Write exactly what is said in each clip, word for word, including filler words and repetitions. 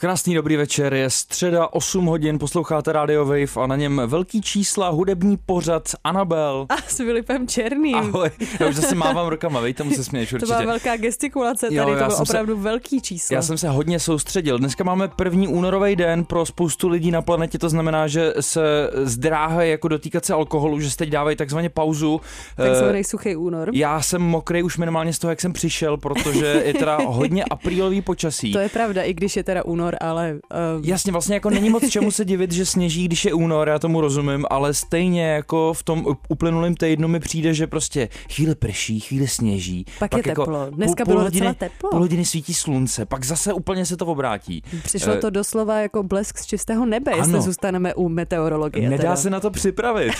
Krásný dobrý večer, je středa, osm hodin, posloucháte Radio Wave a na něm velký čísla, hudební pořad Anabel. A s Filipem Černým. Ahoj, já už zase mávám rukama, vej, tomu se směješ určitě. To byla velká gestikulace, tady jo, to bylo opravdu se, velký čísla. Já jsem se hodně soustředil, dneska máme první únorový den pro spoustu lidí na planetě, to znamená, že se zdráhají jako dotýkat se alkoholu, že se teď dávají takzvaně pauzu. Takzvaný suchý únor. Já jsem mokrý už minimálně z toho, jak jsem přišel, protože je teda hodně aprílový počasí. To je pravda, i když je teda únor. Ale, uh... Jasně, vlastně jako není moc čemu se divit, že sněží, když je únor, já tomu rozumím, ale stejně jako v tom uplynulém týdnu mi přijde, že prostě chvíli prší, chvíli sněží. Pak, pak je jako teplo, dneska půl, bylo hodiny, docela teplo. Půl hodiny svítí slunce, pak zase úplně se to obrátí. Přišlo uh... to doslova jako blesk z čistého nebe, ano. Jestli zůstaneme u meteorologie. Nedá teda se na to připravit.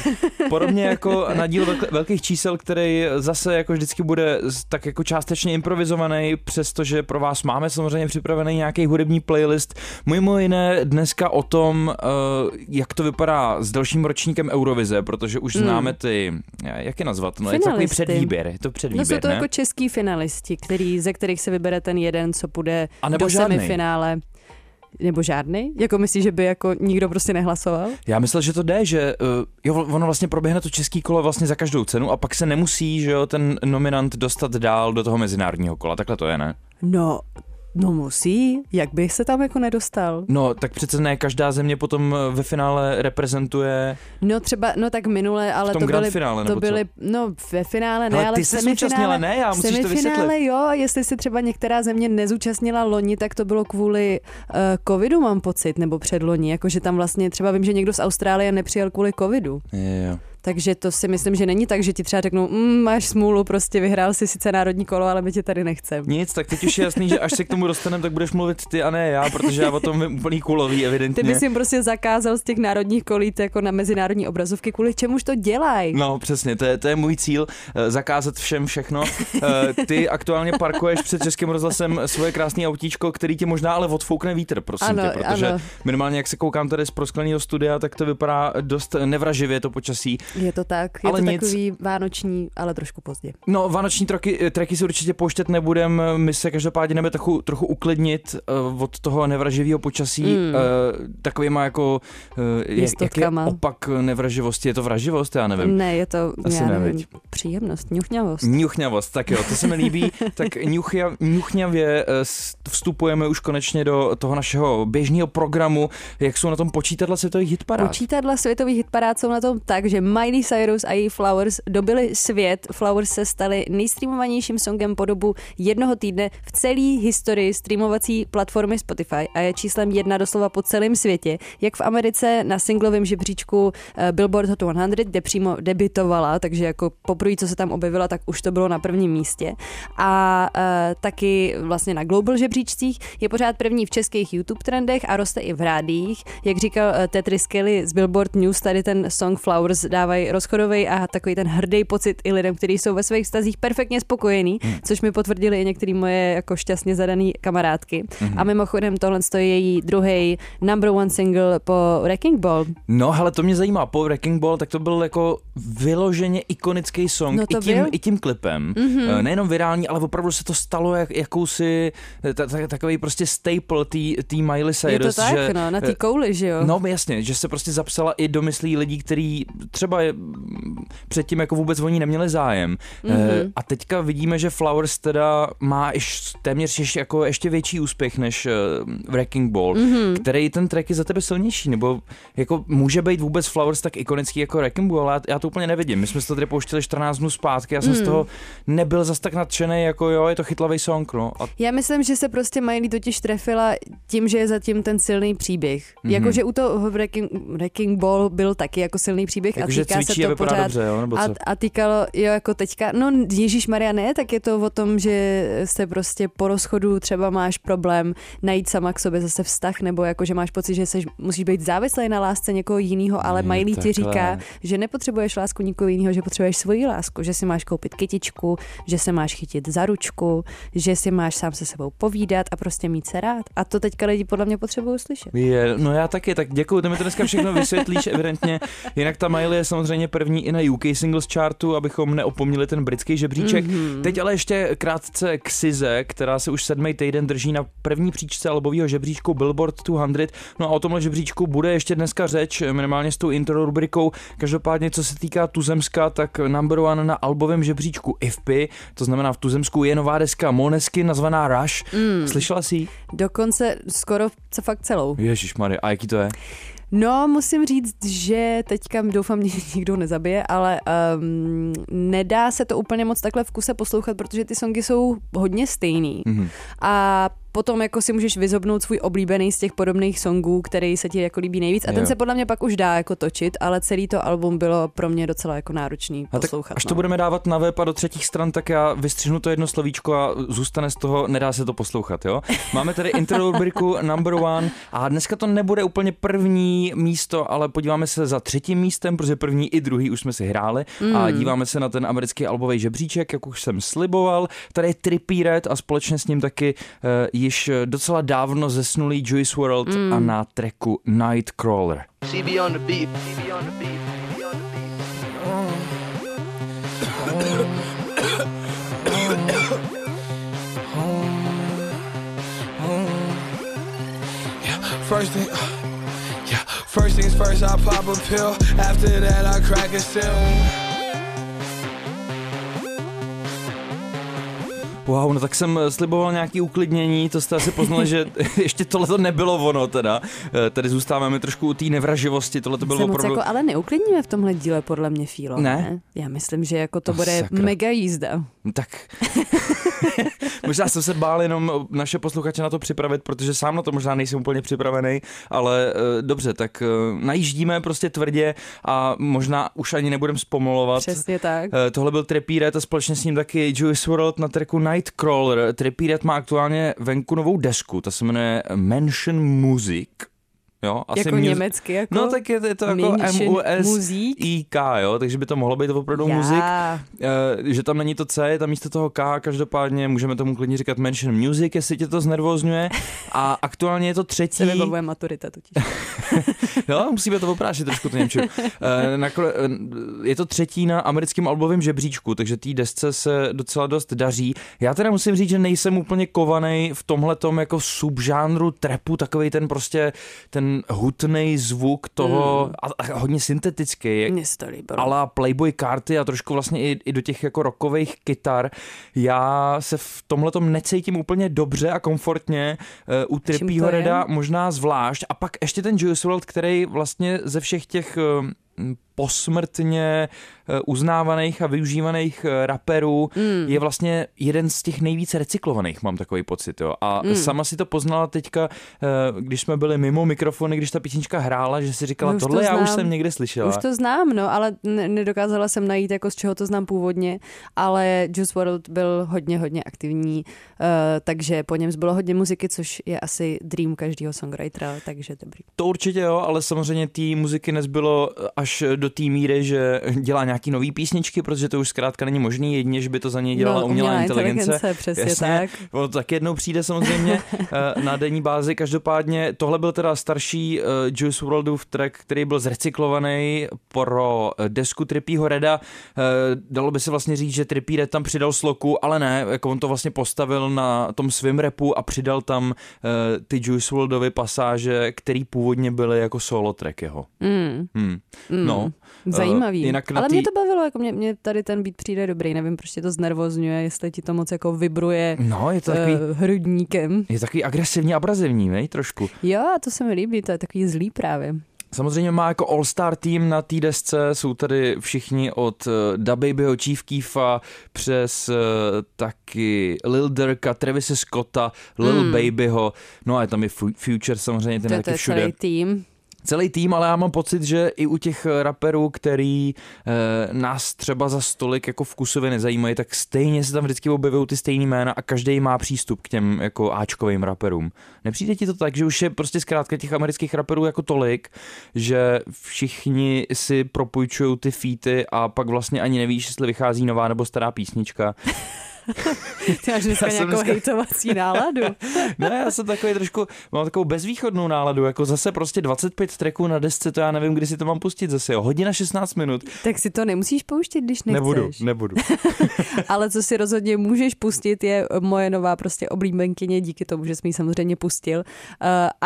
Podobně jako na díl velkých čísel, který zase jako vždycky bude tak jako částečně improvizovaný, přestože pro vás máme samozřejmě připravený nějaký hudební playlist. Mimo jiné dneska o tom, jak to vypadá s dalším ročníkem Eurovize, protože už známe ty, jak je nazvat, no, je to takový předvýběr, je to předvýběr, no, jsou to ne? Jako český finalisti, který, ze kterých se vybere ten jeden, co půjde do žádný semifinále. Nebo žádný? Jako myslíš, že by jako nikdo prostě nehlasoval? Já myslel, že to jde, že jo, ono vlastně proběhne to český kolo vlastně za každou cenu a pak se nemusí, že jo, ten nominant dostat dál do toho mezinárodního kola, takhle to je, ne? No... No musí, jak bych se tam jako nedostal? No tak přece ne, každá země potom ve finále reprezentuje... No třeba, no tak minule, ale to byly... Finále, to byly no ve finále ne, ale, ale ty se zúčastnila, ne? Já musíš to vysvětlit. Finále, jo, jestli se třeba některá země nezúčastnila loni, tak to bylo kvůli uh, covidu, mám pocit, nebo předloni, jakože tam vlastně třeba vím, že někdo z Austrálie nepřijel kvůli covidu. Jo. Takže to si myslím, že není tak, že ti třeba řeknou, mmm, máš smůlu, prostě vyhrál si sice národní kolo, ale my tě tady nechcem. Nic, tak teď už je jasný, že až se k tomu dostaneme, tak budeš mluvit ty a ne já, protože já o tom vím úplný kulový, evidentně. Ty bys jim prostě zakázal z těch národních kolít jako na mezinárodní obrazovky, kvůli čemuž to dělají. No přesně, to je, to je můj cíl, zakázat všem všechno. Ty aktuálně parkuješ před Českým rozhlasem svoje krásné autíčko, který ti možná ale odfoukne vítr, prosím ano, tě, protože ano. Minimálně jak se koukám tady z proskleného studia, tak to vypadá dost nevraživě to počasí. Je to tak, je ale to nic. Takový vánoční, ale trošku pozdě. No, vánoční tracky, tracky si určitě pouštět nebudeme, my se každopádně nebudeme trochu, trochu uklidnit uh, od toho nevraživého počasí, mm. uh, takovýma jako, uh, jak je opak nevraživosti, je to vraživost, já nevím. Ne, je to, já nevím, příjemnost, ňuchňavost. Ňuchňavost, tak jo, to se mi líbí, tak ňuchňavě, ňuchňavě vstupujeme už konečně do toho našeho běžného programu, jak jsou na tom počítadla světových hitparád. Počítadla světových hitparád jsou na tom tak, že Miley Cyrus a její Flowers dobily svět. Flowers se staly nejstreamovanějším songem po dobu jednoho týdne v celé historii streamovací platformy Spotify a je číslem jedna doslova po celém světě. Jak v Americe na singlovém žebříčku Billboard Hot sto, kde přímo debitovala, takže jako poprvé, co se tam objevila, tak už to bylo na prvním místě. A e, taky vlastně na global žebříčcích je pořád první v českých YouTube trendech a roste i v rádiích. Jak říkal Tetris Kelly z Billboard News, tady ten song Flowers dávají rozchodovej a takový ten hrdý pocit i lidem, kteří jsou ve svých vztazích perfektně spokojení, hmm. což mi potvrdili i některé moje jako šťastně zadaný kamarádky. Hmm. A mimochodem tohle je její druhý number one single po Wrecking Ball. No, ale to mě zajímá, po Wrecking Ball, tak to byl jako vyloženě ikonický song, no i, tím, i tím klipem. Mm-hmm. Nejenom virální, ale opravdu se to stalo jak, jakousi ta, ta, takový prostě staple té Miley Cyrus. Je to tak, že, no, na té kouli, že jo? No, jasně, že se prostě zapsala i do myslí lidí, který třeba předtím jako vůbec o ní neměli zájem. Mm-hmm. A teďka vidíme, že Flowers teda má ješ, téměř ješ, jako ještě větší úspěch než uh, Wrecking Ball, mm-hmm. který ten track je za tebe silnější, nebo jako může být vůbec Flowers tak ikonický jako Wrecking Ball, já, já to úplně nevidím. My jsme se to tady pouštili čtrnáct dnů zpátky, já jsem mm. z toho nebyl zas tak nadšený, jako jo, je to chytlavý song, no. A... Já myslím, že se prostě Miley totiž trefila tím, že je zatím ten silný příběh. Mm-hmm. Jakože u toho Wrecking, Wrecking Ball byl taky jako silný příběh. Jako, a že týká se to pořád. Dobře, jo, nebo co? A, a týkalo, jo, jako teďka, no ježišmarja ne, tak je to o tom, že se prostě po rozchodu třeba máš problém najít sama k sobě zase vztah, nebo jako, že máš pocit, že seš, musíš být závislý na lásce někoho jiného, ale mm, Miley ti říká, že nepotřebuješ lásku nikoho jiného, že potřebuješ svoji lásku, že si máš koupit kytičku, že se máš chytit za ručku, že si máš sám se sebou povídat a prostě mít se rád. A to teďka lidi podle mě potřebují slyšet. Je, no já taky, tak děkuju, ty mi to dneska všechno vysvětlíš evidentně. Jinak ta Miley je samozřejmě první i na U K Singles Chartu, abychom neopomněli ten britský žebříček. Mm-hmm. Teď ale ještě krátce k Size, která se už sedmý týden drží na první příčce albového žebříčku Billboard dvě stě. No a o tomhle žebříčku bude ještě dneska řeč, minimálně s tou intro rubrikou. Každopádně, co se týká Tuzemska, tak number one na albovém žebříčku I F P I, to znamená v Tuzemsku je nová deska Måneskin nazvaná Rush. Mm. Slyšela jsi ji? Dokonce skoro co fakt celou. Ježišmarja, a jaký to je? No, musím říct, že teďka doufám, že nikdo nezabije, ale um, nedá se to úplně moc takhle v kuse poslouchat, protože ty songy jsou hodně stejný. Mm-hmm. A potom jako si můžeš vyzobnout svůj oblíbený z těch podobných songů, který se ti jako líbí nejvíc. A ten jo. se podle mě pak už dá jako točit, ale celý to album bylo pro mě docela jako náročný poslouchat. Až no. to budeme dávat na web a do třetích stran, tak já vystřihnu to jedno slovíčko a zůstane z toho, nedá se to poslouchat, jo? Máme tady intro rubriku number one a dneska to nebude úplně první místo, ale podíváme se za třetím místem, protože první i druhý už jsme si hráli mm. a díváme se na ten americký albový žebříček, jak už jsem sliboval. Tady je Trippie Redd a společně s ním taky uh, již docela dávno zesnulý Juice world mm. a na tracku Nightcrawler. First things first, I pop a pill. After that, I crack a seal. Wow, no tak jsem sliboval nějaký uklidnění, to jste asi poznali, že ještě tohle to nebylo ono teda. Tady zůstáváme trošku u té nevraživosti, tohle to bylo opravdu... Jako, ale neuklidníme v tomhle díle podle mě, Fílo, ne? ne? Já myslím, že jako to oh, bude sakra. Mega jízda. Tak... Možná jsem se bál jenom naše posluchače na to připravit, protože sám na to možná nejsem úplně připravený, ale e, dobře, tak e, najíždíme prostě tvrdě a možná už ani nebudem zpomalovat. Přesně tak. E, tohle byl Trippie Redd a společně s ním taky Juice world na tracku Nightcrawler. Trippie Redd má aktuálně venku novou desku, ta se jmenuje Mansion Music. Jo, asi jako mu... německy, jako? No tak je, je to jako M U S I K, jo, takže by to mohlo být opravdu muzik, e, že tam není to C, je tam místo toho K, každopádně můžeme tomu klidně říkat Mansion Music, jestli tě to znervozňuje a aktuálně je to třetí. Se vybavuje maturita totiž. Jo, musíme to oprášit trošku, to Němču. E, na, je to třetí na americkém albovém žebříčku, takže té desce se docela dost daří. Já teda musím říct, že nejsem úplně kovanej v tomhletom jako subžánru trapu, takovej ten prostě, ten hutnej zvuk toho mm. a, a hodně syntetický, ala Playboy karty a trošku vlastně i, i do těch jako rockových kytar. Já se v tomhletom necítím úplně dobře a komfortně uh, u Trippieho Redda možná zvlášť. A pak ještě ten Juice world, který vlastně ze všech těch uh, posmrtně uznávaných a využívaných raperů mm. je vlastně jeden z těch nejvíce recyklovaných, mám takový pocit. Jo. A mm. sama si to poznala teďka, když jsme byli mimo mikrofony, když ta písnička hrála, že si říkala, no, tohle to já už jsem někde slyšela. Už to znám, no, ale nedokázala jsem najít, jako z čeho to znám původně, ale Juice world byl hodně, hodně aktivní, takže po něm zbylo hodně muziky, což je asi dream každého songwritera, takže dobrý. To určitě jo, ale samozřejmě té muziky nezbylo až do té míry, že dělá nějaký nový písničky, protože to už zkrátka není možný, jedině, že by to za něj dělala no, umělá, umělá inteligence. inteligence přesně Jasně, tak. Ono tak jednou přijde samozřejmě na denní bázi. Každopádně tohle byl teda starší Juice worldův track, který byl zrecyklovaný pro desku Trippieho Redda. Dalo by se vlastně říct, že Trippie Redd tam přidal sloku, ale ne, jako on to vlastně postavil na tom svým rapu a přidal tam ty Juice worldovy pasáže, který původně byly jako solo track jeho. Mm. Hmm. No, zajímavý. Uh, jinak na Ale tý... mě to bavilo, jako mě, mě tady ten beat přijde dobrý, nevím, proč tě to znervozňuje, jestli ti to moc jako vibruje no, je to takový, uh, hrudníkem. Je takový agresivní, abrazivní, nej, trošku. Jo, a to se mi líbí, to je takový zlý právě. Samozřejmě má jako all-star tým na té desce, jsou tady všichni od Da Babyho, Chief Keefa přes uh, taky Lil Durka, Travise Scotta, Lil mm. Babyho, no a je tam i Future samozřejmě, ten je taky všude. To je celý tým. Celý tým, ale já mám pocit, že i u těch raperů, který e, nás třeba za stolik jako vkusově nezajímají, tak stejně se tam vždycky objevují ty stejný jména a každý má přístup k těm jako áčkovým raperům. Nepřijde ti to tak, že už je prostě zkrátka těch amerických raperů jako tolik, že všichni si propůjčují ty featy a pak vlastně ani nevíš, jestli vychází nová nebo stará písnička. Ty máš dneska nějakou dneska... hejtovací náladu. Ne, já jsem takový trošku, mám takovou bezvýchodnou náladu, jako zase prostě dvacet pět tracků na desce, to já nevím, kdy si to mám pustit zase, jo, hodina šestnáct minut. Tak si to nemusíš pouštět, když nechceš. Nebudu, nebudu. Ale co si rozhodně můžeš pustit, je moje nová prostě oblíbenkyně, díky tomu, že jsi ji samozřejmě pustil,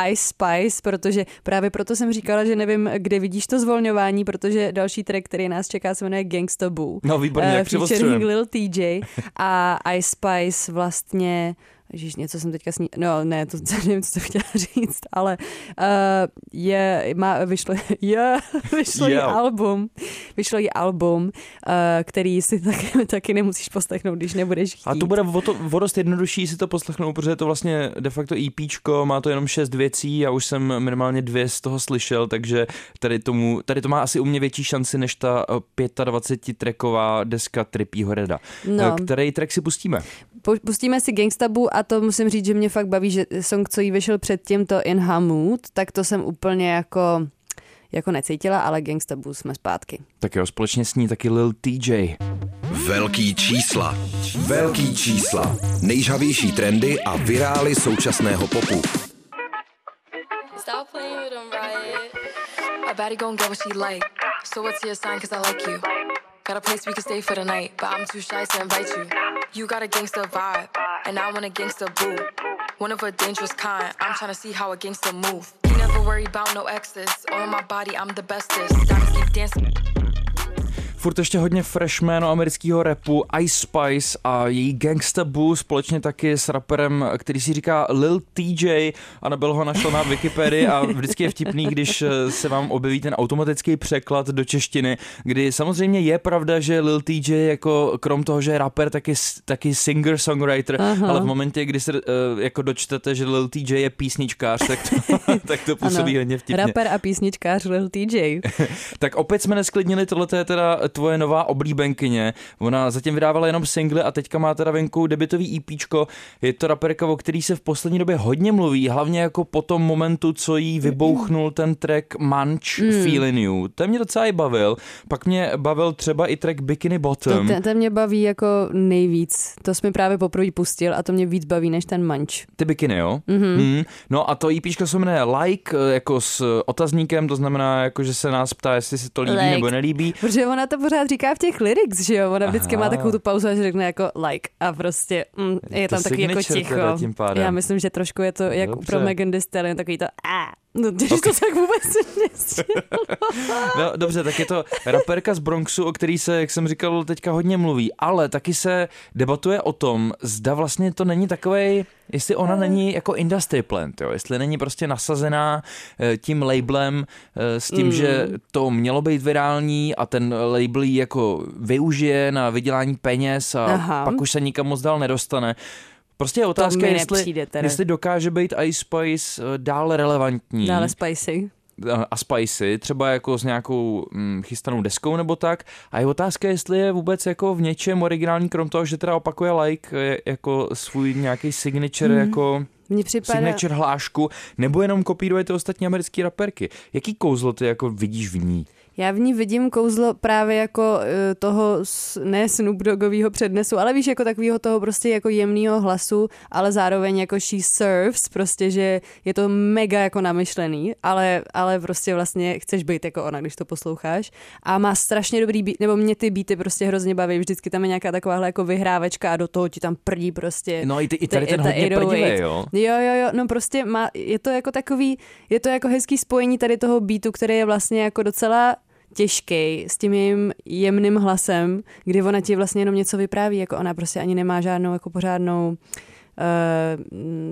uh, Ice Spice, protože právě proto jsem říkala, že nevím, kde vidíš to zvolňování, protože další track, který nás čeká, se jmenuje Gangsta Boo. No výborně, jak přivostřujeme. Lil Tjay a Ice Spice vlastně, ježiš, něco jsem teďka sní... No ne, to nevím, co to chtěla říct, ale uh, je, má, vyšlo, je, vyšlo jí album, vyšlo jí album, uh, který si taky, taky nemusíš poslechnout, když nebudeš chtít. A to bude o dost jednodušší si to poslechnout, protože je to vlastně de facto EPčko, má to jenom šest věcí, já už jsem minimálně dvě z toho slyšel, takže tady, tomu, tady to má asi u mě větší šanci než ta dvacetipětitreková deska Trippieho Redda. No. Který track si pustíme? Pustíme si Gangsta Boo a to musím říct, že mě fakt baví, že song, co jí vyšel předtím, to In Her Mood, tak to jsem úplně jako, jako necítila, ale Gangsta Boo jsme zpátky. Tak jo, společně s ní taky Lil Tjay. Velký čísla, velký čísla, nejžhavější trendy a virály současného popu. Got a place we can stay for the night, but I'm too shy to invite you. You got a gangsta vibe, and I want a gangsta boo. One of a dangerous kind, I'm tryna see how a gangsta move. You never worry about no exes, all in my body, I'm the bestest. Diamonds keep dancing. Furt ještě hodně fresh jméno amerického rapu Ice Spice a její Gangsta Boo společně taky s raperem, který si říká Lil Tjay. Anabel ho našla na Wikipedii a vždycky je vtipný, když se vám objeví ten automatický překlad do češtiny, kdy samozřejmě je pravda, že Lil Tjay jako krom toho, že je rapper, taky, taky singer-songwriter, aha, ale v momentě, kdy se jako dočtete, že Lil Tjay je písničkář, tak to, tak to působí ano, hodně vtipně. Rapper a písničkář Lil Tjay. Tak opět jsme nesklidnili, tohle je teda tvoje nová oblíbenkyně. Ona zatím vydávala jenom singly a teďka má teda venku debutový EPčko. Je to raperka, o který se v poslední době hodně mluví, hlavně jako po tom momentu, co jí vybouchnul ten track Munch mm. Feelin' You. Ten mě docela i bavil. Pak mě bavil třeba i track Bikini Bottom. Ten, ten mě baví jako nejvíc. To jsi mi právě poprvé pustil a to mě víc baví než ten Munch. Ty bikiny, jo? Mm-hmm. Mm. No a to EPčko se jmenuje Like, jako s otazníkem, to znamená, jako, že se nás ptá, jestli se to líbí like, nebo nelíbí. Protože ona to pořád říká v těch lyrics, že jo, ona vždycky aha, má takovou tu pauzu a řekne jako like a prostě mm, je to tam takový jako ticho. Já myslím, že trošku je to jak dobře pro Megan Thee Stallion, takový to a. No, když okay, to tak vůbec se no, dobře, tak je to raperka z Bronxu, o který se, jak jsem říkal, teďka hodně mluví, ale taky se debatuje o tom, zda vlastně to není takovej, jestli ona není jako industry plant, jo, jestli není prostě nasazená tím labelem s tím, mm. že to mělo být virální a ten label ji jako využije na vydělání peněz a aha, pak už se nikam moc dál nedostane. Prostě je otázka, jestli, jestli dokáže být Ice Spice dále relevantní. Dále spicy. A spicy, třeba jako s nějakou hm, chystanou deskou nebo tak. A je otázka, jestli je vůbec jako v něčem originální, krom toho, že teda opakuje like jako svůj nějaký signature, mm. jako připadá... signature hlášku, nebo jenom kopíruje ty ostatní americké raperky. Jaký kouzlo ty jako vidíš v ní? Já v ní vidím kouzlo právě jako toho ne Snoop Doggovýho přednesu, ale víš, jako takového toho prostě jako jemného hlasu, ale zároveň jako she serves, prostě, že je to mega jako namyšlený, ale, ale prostě vlastně chceš být jako ona, když to posloucháš. A má strašně dobrý beat, nebo mě ty beaty prostě hrozně baví, vždycky tam je nějaká takováhle jako vyhrávečka a do toho ti tam prdí prostě. No i, ty, i tady ten, ten hodně prdivý, jo? Jo, jo, jo, no prostě má, je to jako takový, je to jako hezký spojení tady toho beatu, který je vlastně jako docela těžký, s tím jejím jemným hlasem, kdy ona ti vlastně jenom něco vypráví, jako ona prostě ani nemá žádnou jako pořádnou Uh,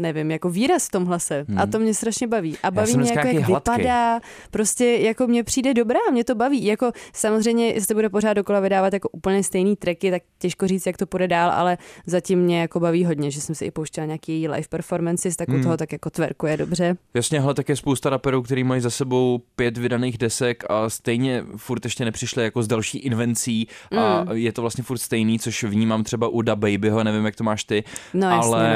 nevím, jako výraz v tom hlase. Hmm. A to mě strašně baví. A baví mě, jako, jak hladky vypadá. Prostě jako mě přijde dobrá, mě to baví. Jako samozřejmě, jestli to bude pořád dokola vydávat jako úplně stejný tracky, tak těžko říct, jak to půjde dál, ale zatím mě jako baví hodně, že jsem si i pouštěla nějaký live performances, tak u hmm. toho tak jako twerkuje dobře. Jasně, ale tak je spousta raperů, který mají za sebou pět vydaných desek a stejně furt ještě nepřišli jako s další invencí a hmm. je to vlastně furt stejný, což vnímám třeba u Da Babyho, nevím, jak to máš ty, no, ale jasně, no.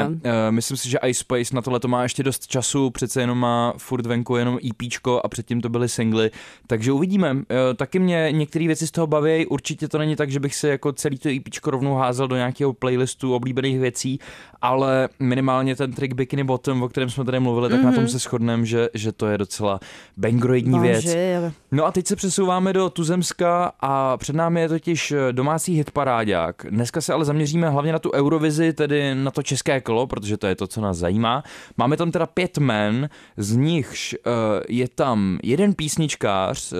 Myslím si, že Ice Spice na tohle to má ještě dost času, přece jenom má furt venku jenom EPčko a předtím to byly singly, takže uvidíme. Taky mě některé věci z toho baví, určitě to není tak, že bych se jako celý to EPčko rovnou házel do nějakého playlistu oblíbených věcí, ale minimálně ten track Bikini Bottom, o kterém jsme tady mluvili, tak mm-hmm. na tom se shodneme, že, že to je docela bangroidní no, věc. Žil. No a teď se přesouváme do tuzemska a před námi je totiž domácí hitparáďák. Dneska se ale zaměříme hlavně na tu Eurovizi, tedy na to české kolo, protože to je to, co nás zajímá. Máme tam teda pět men, z nichž uh, je tam jeden písničkář uh,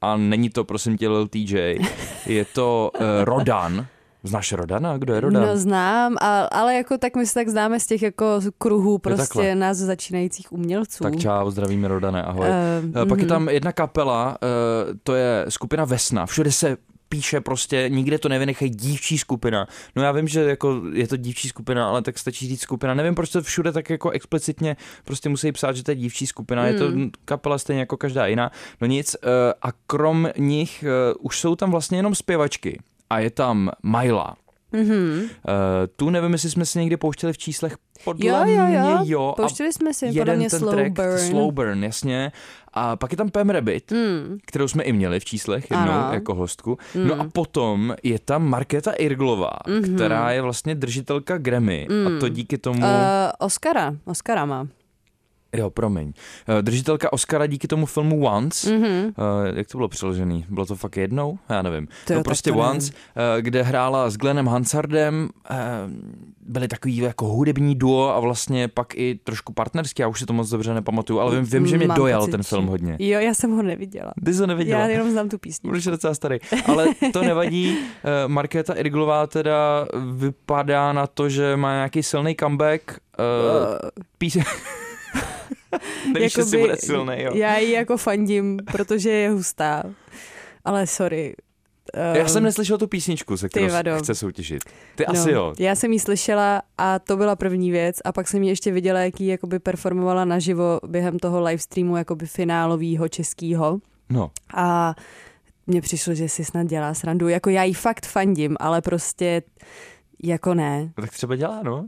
a není to, prosím tě, Lil Tjay, je to uh, Rodan. Znáš Rodana? Kdo je Rodan? No znám, ale, ale jako tak my se tak známe z těch jako kruhů prostě nás začínajících umělců. Tak čau, zdravíme Rodane, ahoj. Uh, Pak mm-hmm. je tam jedna kapela, uh, to je skupina Vesna, všude se píše prostě, nikde to nevynechají, dívčí skupina. No já vím, že jako je to dívčí skupina, ale tak stačí říct skupina. Nevím, proč to všude tak jako explicitně prostě musí psát, že to je dívčí skupina. Hmm. Je to kapela stejně jako každá jiná. No nic, uh, a krom nich uh, už jsou tam vlastně jenom zpěvačky. A je tam Miley. Mm-hmm. Uh, tu nevím, jestli jsme si někdy pouštěli v číslech. Podle jo, jo, jo. Mě, jo. Pouštěli jsme si, podle mě Slow track, Burn. Slow Burn, jasně. A pak je tam Pam Rabbit, mm. kterou jsme i měli v číslech jednou ano. jako hostku. Mm. No a potom je tam Markéta Irglová, mm-hmm. která je vlastně držitelka Grammy. Mm. A to díky tomu... Uh, Oscara, Oscara má. Jo, promiň. Držitelka Oscara díky tomu filmu Once. Mm-hmm. Uh, jak to bylo přeložený? Bylo to fakt jednou? Já nevím. To no jo, prostě Once, nevím. Kde hrála s Glennem Hansardem. Uh, byly takový jako hudební duo a vlastně pak i trošku partnerský. Já už si to moc dobře nepamatuju, ale vím, vím že mě Mám dojal pocit, ten film hodně. Jo, já jsem ho neviděla. Ty jsi ho neviděla? Já jenom znám tu písničku. Protože je docela starý. Ale to nevadí. Uh, Markéta Irglová teda vypadá na to, že má nějaký silný comeback. Uh, uh. Písně... Nevíš, že si bude silnej, jo. Já ji jako fandím, protože je hustá. Ale sorry. Um, já jsem neslyšela tu písničku, se kterou chce soutěžit. Ty no, asi jo. Já jsem ji slyšela a to byla první věc. A pak jsem ji ještě viděla, jak ji jakoby performovala naživo během toho livestreamu jakoby finálovýho českýho. No. A mně přišlo, že si snad dělá srandu. Jako já ji fakt fandím, ale prostě... Jako ne. Tak třeba dělá, no.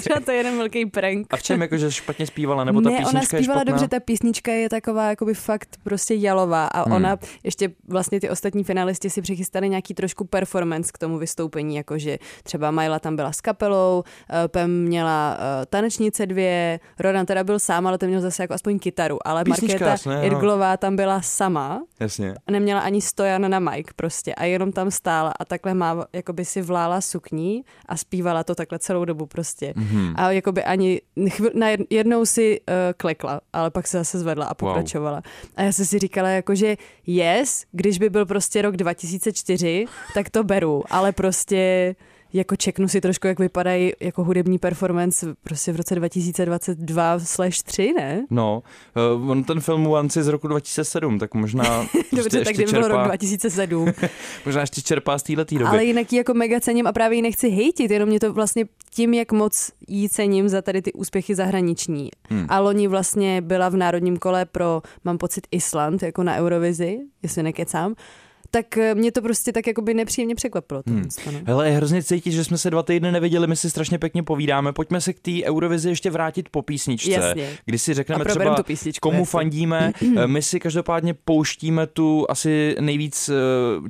Třeba to je jeden velký prank. A v čem, jakože špatně zpívala, nebo ne, ta písnička je špatná? Ne, ona zpívala dobře, ta písnička je taková jakoby fakt prostě jalová a hmm. ona, ještě vlastně ty ostatní finalisti si přichystali nějaký trošku performance k tomu vystoupení, jakože třeba Miley tam byla s kapelou, Pam měla tanečnice dvě, Rodan teda byl sám, ale ten měl zase jako aspoň kytaru, ale Markéta Irglová tam byla sama. Jasně. Neměla ani stojan na mic prostě a jenom tam stála a takhle má, jakoby si vlála sukni a zpívala to takhle celou dobu prostě. Mm-hmm. A jakoby ani chvil, jednou si uh, klekla, ale pak se zase zvedla a pokračovala. Wow. A já jsem si říkala jakože yes, když by byl prostě rok dva tisíce čtyři, tak to beru, ale prostě jako čeknu si trošku, jak vypadají jako hudební performance prostě v roce dva tisíce dvacet dva tři, ne? No, on ten film Once je z roku dva tisíce sedm, tak možná dobře, tak kdyby čerpá... byl rok dva tisíce sedm. Možná ještě čerpá z téhletý doby. Ale jinak ji jako mega cením a právě ji nechci hejtit, jenom mě to vlastně tím, jak moc jí cením za tady ty úspěchy zahraniční. Hmm. A loni vlastně byla v národním kole pro, mám pocit, Island, jako na Eurovizi, jestli nekecám. Tak mě to prostě tak jakoby nepříjemně překvapilo. Hmm. Hele, je hrozně cítit, že jsme se dva týdny neviděli, my si strašně pěkně povídáme. Pojďme se k té Eurovizi ještě vrátit po písničce. Jasně. Kdy si řekneme třeba, písničku, komu jasně. fandíme. My si každopádně pouštíme tu asi nejvíc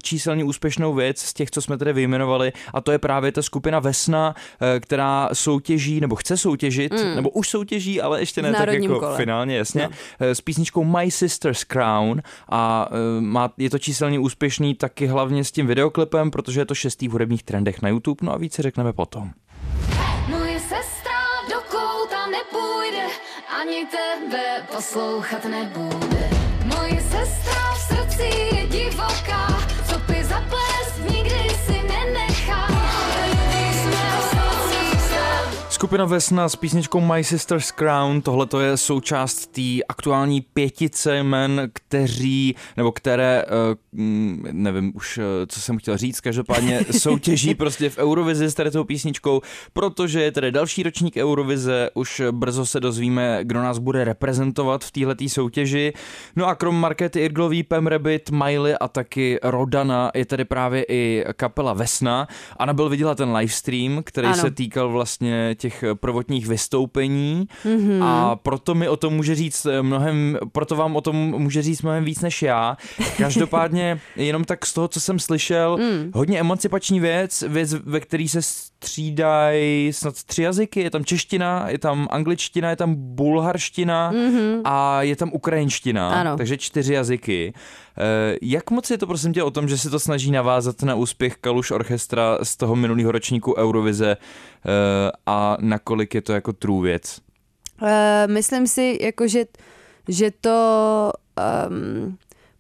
číselně úspěšnou věc z těch, co jsme tady vyjmenovali. A to je právě ta skupina Vesna, která soutěží, nebo chce soutěžit, mm. nebo už soutěží, ale ještě ne tak jako kole. Finálně, jasně. No. S písničkou My Sister's Crown a má, je to číselně úspěšný taky hlavně s tím videoklipem, protože je to šestý v hudebních trendech na YouTube, no a více řekneme potom. Moje sestra do kouta nepůjde, ani tebe poslouchat nebude. Moje sestra v srdci je divoká, co by za plesk nikdy si nenechá. Skupina Vesna s písničkou My Sister's Crown, tohle to je součást té aktuální pětice jmen, kteří, nebo které, nevím už, co jsem chtěl říct, každopádně soutěží prostě v Eurovizi s tady tou písničkou, protože je tady další ročník Eurovize, už brzo se dozvíme, kdo nás bude reprezentovat v téhletý soutěži. No a krom Markéty Irglový, Pam Rabbit, Miley a taky Rodana je tady právě i kapela Vesna. Anabel viděla ten livestream, který ano. se týkal vlastně těch prvotních vystoupení mm-hmm. a proto mi o tom může říct mnohem, proto vám o tom může říct mnohem víc než já. Každopádně jenom tak z toho, co jsem slyšel, mm. hodně emancipační věc, věc, ve který se střídají snad tři jazyky, je tam čeština, je tam angličtina, je tam bulharština mm-hmm. a je tam ukrajinština, ano. takže čtyři jazyky. Jak moc je to, prosím tě, o tom, že se to snaží navázat na úspěch Kalush Orchestra z toho minulého ročníku Eurovize a nakolik je to jako true věc? Uh, myslím si, jako, že, že to... Um...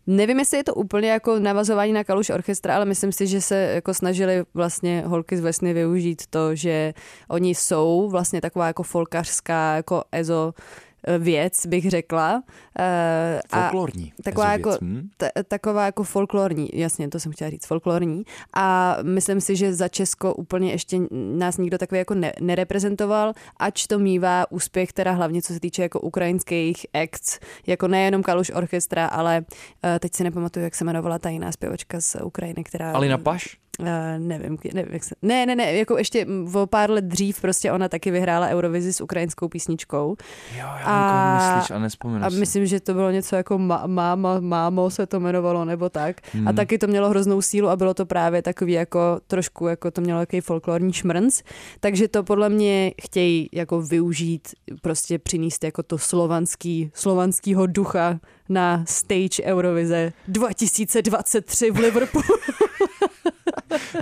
Nevím, jestli je to úplně jako navazování na Kalush Orchestra, ale myslím si, že se jako snažili vlastně holky z Vesny využít to, že oni jsou vlastně taková jako folkařská jako ezo věc, bych řekla. Folklorní. Taková jako, t- taková jako folklorní, jasně, to jsem chtěla říct, folklorní. A myslím si, že za Česko úplně ještě nás nikdo takový jako ne- nereprezentoval, ač to mívá úspěch, teda hlavně co se týče jako ukrajinských acts, jako nejenom Kalush Orchestra, ale teď si nepamatuju, jak se jmenovala ta jiná zpěvačka z Ukrajiny, která... Alina Paš? Uh, nevím, nevím, jak se... Ne, ne, ne, jako ještě o pár let dřív prostě ona taky vyhrála Eurovizi s ukrajinskou písničkou. Jo, já a, myslíš a nespomenu a si. Myslím, že to bylo něco jako ma- máma, mámo se to jmenovalo, nebo tak. Hmm. A taky to mělo hroznou sílu a bylo to právě takový jako trošku, jako to mělo jaký folklorní šmrnc. Takže to podle mě chtějí jako využít, prostě přinést jako to slovanský, slovanskýho ducha na stage Eurovize dva tisíce dvacet tři v Liverpoolu.